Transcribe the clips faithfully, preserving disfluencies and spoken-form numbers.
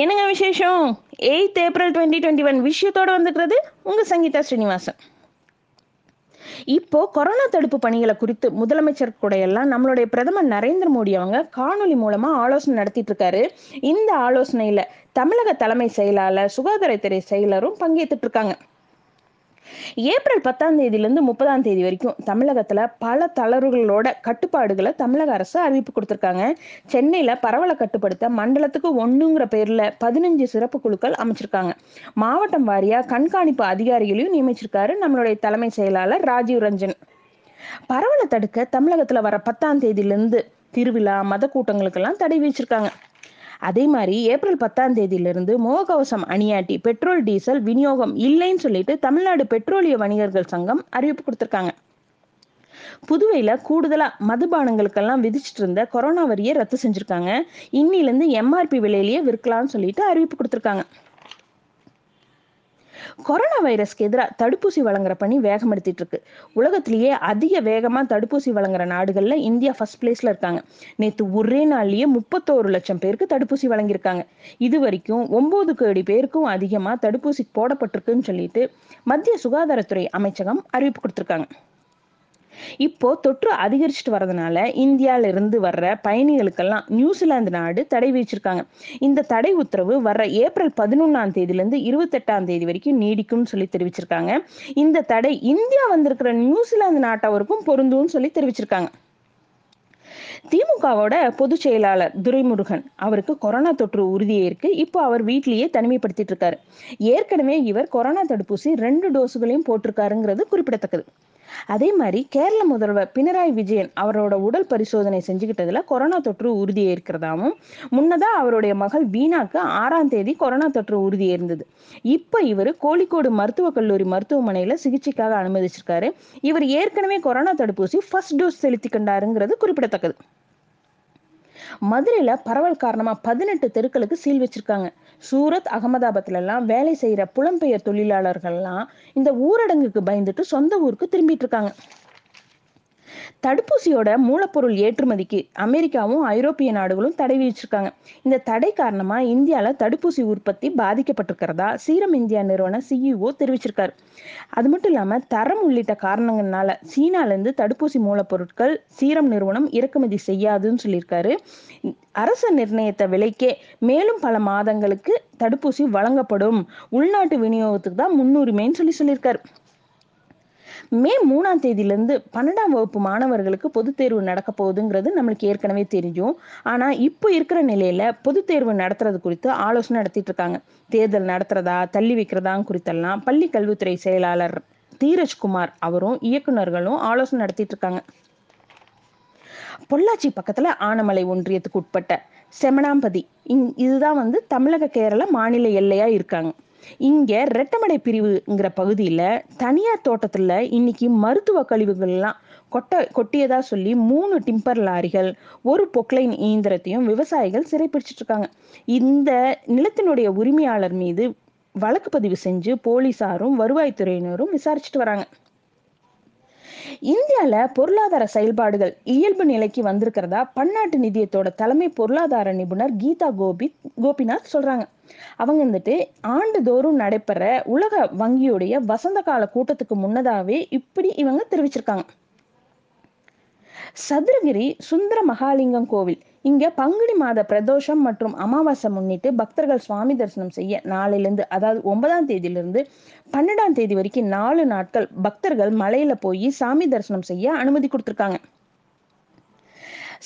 என்னங்க விசேஷம்? Eight April twenty twenty one விஷயத்தோட வந்துக்கிறது உங்க சங்கீதா ஸ்ரீனிவாசன். இப்போ கொரோனா தடுப்பு பணிகளை குறித்து முதலமைச்சர் கூட எல்லாம் நம்மளுடைய பிரதமர் நரேந்திர மோடி அவங்க காணொலி மூலமா ஆலோசனை நடத்திட்டு இருக்காரு. இந்த ஆலோசனையில தமிழக தலைமை செயலாளர், சுகாதாரத்துறை செயலரும் பங்கேற்றுட்டு இருக்காங்க. ஏப்ரல் பத்தாம் தேதியிலிருந்து முப்பதாம் தேதி வரைக்கும் தமிழகத்துல பல தளர்வுகளோட கட்டுப்பாடுகளை தமிழக அரசு அறிவிப்பு கொடுத்திருக்காங்க. சென்னையில பரவலை கட்டுப்படுத்த மண்டலத்துக்கு ஒண்ணுங்கிற பேர்ல பதினஞ்சு சிறப்பு குழுக்கள் அமைச்சிருக்காங்க. மாவட்டம் வாரியா கண்காணிப்பு அதிகாரிகளையும் நியமிச்சிருக்காரு நம்மளுடைய தலைமை செயலாளர் ராஜீவ் ரஞ்சன். பரவலை தடுக்க தமிழகத்துல வர பத்தாம் தேதியிலிருந்து திருவிழா, மத கூட்டங்களுக்கெல்லாம் தடை விதிச்சிருக்காங்க. அதே மாதிரி ஏப்ரல் பத்தாம் தேதியிலிருந்து முகக்கவசம் அணியாட்டி பெட்ரோல் டீசல் விநியோகம் இல்லைன்னு சொல்லிட்டு தமிழ்நாடு பெட்ரோலிய வணிகர்கள் சங்கம் அறிவிப்பு கொடுத்திருக்காங்க. புதுவையில கூடுதலா மதுபானங்களுக்கெல்லாம் விதிச்சிட்டு இருந்த கொரோனா வரியை ரத்து செஞ்சிருக்காங்க. இன்னிலிருந்து எம்ஆர்பி விலையிலேயே விற்கலாம்னு சொல்லிட்டு அறிவிப்பு கொடுத்திருக்காங்க. கொரோனா வைரஸ்க்கு எதிராக தடுப்பூசி வழங்குற பணி வேகம் எடுத்துட்டு இருக்கு. உலகத்திலேயே அதிக வேகமா தடுப்பூசி வழங்குற நாடுகள்ல இந்தியா ஃபர்ஸ்ட் பிளேஸ்ல இருக்காங்க. நேற்று ஒரே நாள்லயே முப்பத்தோரு லட்சம் பேருக்கு தடுப்பூசி வழங்கியிருக்காங்க. இது வரைக்கும் ஒன்பது கோடி பேருக்கும் அதிகமா தடுப்பூசி போடப்பட்டிருக்குன்னு சொல்லிட்டு மத்திய சுகாதாரத்துறை அமைச்சகம் அறிவிப்பு கொடுத்திருக்காங்க. இப்போ தொற்று அதிகரிச்சுட்டு வரதுனால இந்தியால இருந்து வர்ற பயணிகளுக்கெல்லாம் நியூசிலாந்து நாடு தடை விதிச்சிருக்காங்க. இந்த தடை உத்தரவு வர்ற ஏப்ரல் பதினொன்னாம் தேதியிலிருந்து இருபத்தி எட்டாம் தேதி வரைக்கும் நீடிக்கும்னு சொல்லி தெரிவிச்சிருக்காங்க. இந்த தடை இந்தியா வந்திருக்கிற நியூசிலாந்து நாட்டவருக்கும் பொருந்தும்னு சொல்லி தெரிவிச்சிருக்காங்க. திமுகவோட பொதுச் செயலாளர் துரைமுருகன், அவருக்கு கொரோனா தொற்று உறுதியே இருக்கு. இப்போ அவர் வீட்டிலேயே தனிமைப்படுத்திட்டு இருக்காரு. ஏற்கனவே இவர் கொரோனா தடுப்பூசி ரெண்டு டோஸுகளையும் போட்டிருக்காருங்கிறது குறிப்பிடத்தக்கது. அதே மாதிரி கேரள முதல்வர் பினராயி விஜயன் அவரோட உடல் பரிசோதனை செஞ்சுக்கிட்டதுல கொரோனா தொற்று உறுதியே இருக்கிறதாவும், முன்னதா அவருடைய மகள் வீணாக்கு ஆறாம் தேதி கொரோனா தொற்று உறுதியே இருந்தது. இப்ப இவர் கோழிக்கோடு மருத்துவக் கல்லூரி மருத்துவமனையில சிகிச்சைக்காக அனுமதிச்சிருக்காரு. இவர் ஏற்கனவே கொரோனா தடுப்பூசி ஃபர்ஸ்ட் டோஸ் செலுத்தி கொண்டாருங்கிறது குறிப்பிடத்தக்கது. மதுரையில பரவல் காரணமா பதினெட்டு தெருக்களுக்கு சீல் வச்சிருக்காங்க. சூரத், அகமதாபாத்ல எல்லாம் வேலை செய்யற புலம்பெயர் தொழிலாளர்கள் எல்லாம் இந்த ஊரடங்குக்கு பயந்துட்டு சொந்த ஊருக்கு திரும்பிட்டு இருக்காங்க. தடுப்பூசியோட மூலப்பொருள் ஏற்றுமதிக்கு அமெரிக்காவும் ஐரோப்பிய நாடுகளும் தடை விதிச்சிருக்காங்க. இந்த தடை காரணமா இந்தியால தடுப்பூசி உற்பத்தி பாதிக்கப்பட்டிருக்கிறதா சீரம் இந்தியா நிறுவன சிஇஓ தெரிவிச்சிருக்காரு. அது மட்டும் இல்லாம தரம் உள்ளிட்ட காரணங்கள்னால சீனால இருந்து தடுப்பூசி மூலப்பொருட்கள் சீரம் நிறுவனம் இறக்குமதி செய்யாதுன்னு சொல்லியிருக்காரு. அரசு நிர்ணயித்த விலைக்கே மேலும் பல மாதங்களுக்கு தடுப்பூசி வழங்கப்படும், உள்நாட்டு விநியோகத்துக்கு தான் முன்னுரிமைன்னு சொல்லி சொல்லியிருக்காரு. மே மூணாம் தேதியிலிருந்து பன்னெண்டாம் வகுப்பு மாணவர்களுக்கு பொதுத் தேர்வு நடக்க போகுதுங்கிறது நம்மளுக்கு ஏற்கனவே தெரியும். ஆனா இப்போ இருக்கிற நிலையில பொதுத் தேர்வு நடத்துறது குறித்து ஆலோசனை நடத்திட்டு இருக்காங்க. தேர்தல் நடத்துறதா தள்ளி வைக்கிறதா குறித்தெல்லாம் பள்ளி கல்வித்துறை செயலாளர் தீரஜ்குமார் அவரும் இயக்குநர்களும் ஆலோசனை நடத்திட்டு இருக்காங்க. பொள்ளாச்சி பக்கத்துல ஆனமலை ஒன்றியத்துக்கு உட்பட்ட செமனாம்பதி இங் இதுதான் வந்து தமிழக கேரள மாநில எல்லையா இருக்காங்க. இங்க ரெட்டமடை பிரிவுங்கிற பகுதியில தனியார் தோட்டத்துல இன்னைக்கு மருத்துவ கழிவுகள் எல்லாம் கொட்ட கொட்டியதா சொல்லி மூணு டிம்பர் லாரிகள், ஒரு பொக்லைன் இயந்திரத்தையும் விவசாயிகள் சிறைப்பிடிச்சிட்டு இருக்காங்க. இந்த நிலத்தினுடைய உரிமையாளர் மீது வழக்கு பதிவு செஞ்சு போலீசாரும் வருவாய்த்துறையினரும் விசாரிச்சுட்டு வராங்க. இந்தியால பொருளாதார செயல்பாடுகள் இயல்பு நிலைக்கு வந்திருக்கிறதா பன்னாட்டு நிதியத்தோட தலைமை பொருளாதார நிபுணர் கீதா கோபி கோபிநாத் சொல்றாங்க. அவங்க வந்துட்டு ஆண்டுதோறும் நடைபெற உலக வங்கியுடைய வசந்த கால கூட்டத்துக்கு முன்னதாவே இப்படி இவங்க தெரிவிச்சிருக்காங்க. சதுரகிரி சுந்தர மகாலிங்கம் கோவில் இங்க பங்குனி மாத பிரதோஷம் மற்றும் அமாவாசை முன்னிட்டு பக்தர்கள் சுவாமி தரிசனம் செய்ய நாளிலிருந்து, அதாவது ஒன்பதாம் தேதியிலிருந்து பன்னெண்டாம் தேதி வரைக்கும் நாலு நாட்கள் பக்தர்கள் மலையில போய் சாமி தரிசனம் செய்ய அனுமதி கொடுத்திருக்காங்க.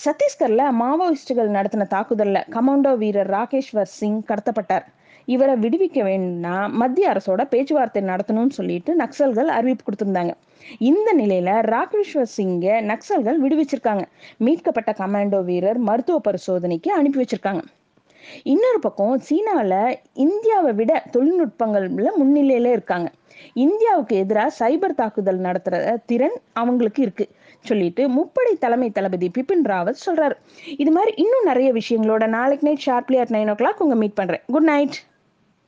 சத்தீஸ்கர்ல மாவோயிஸ்டுகள் நடத்தின தாக்குதல்ல கமாண்டோ வீரர் ராகேஷ்வர் சிங் கடத்தப்பட்டார். இவரை விடுவிக்க வேணும்னா மத்திய அரசோட பேச்சுவார்த்தை நடத்தணும்னு சொல்லிட்டு நக்சல்கள் அறிவிப்பு கொடுத்திருந்தாங்க. இந்த நிலையில ராகேஷ்வர் சிங்கை நக்சல்கள் விடுவிச்சிருக்காங்க. மீட்கப்பட்ட கமாண்டோ வீரர் மருத்துவ பரிசோதனைக்கு அனுப்பி வச்சிருக்காங்க. இன்னொரு பக்கம் சீனால இந்தியாவை விட தொழில்நுட்பங்கள்ல முன்னிலையில இருக்காங்க. இந்தியாவுக்கு எதிராக சைபர் தாக்குதல் நடத்துற திறன் அவங்களுக்கு இருக்கு சொல்லிட்டு முப்படை தலைமை தளபதி பிபின் ராவத் சொல்றாரு. இது மாதிரி இன்னும் நிறைய விஷயங்களோட நாளைக்கு night sharply at nine o'clock உங்க மீட் பண்றேன். Good night.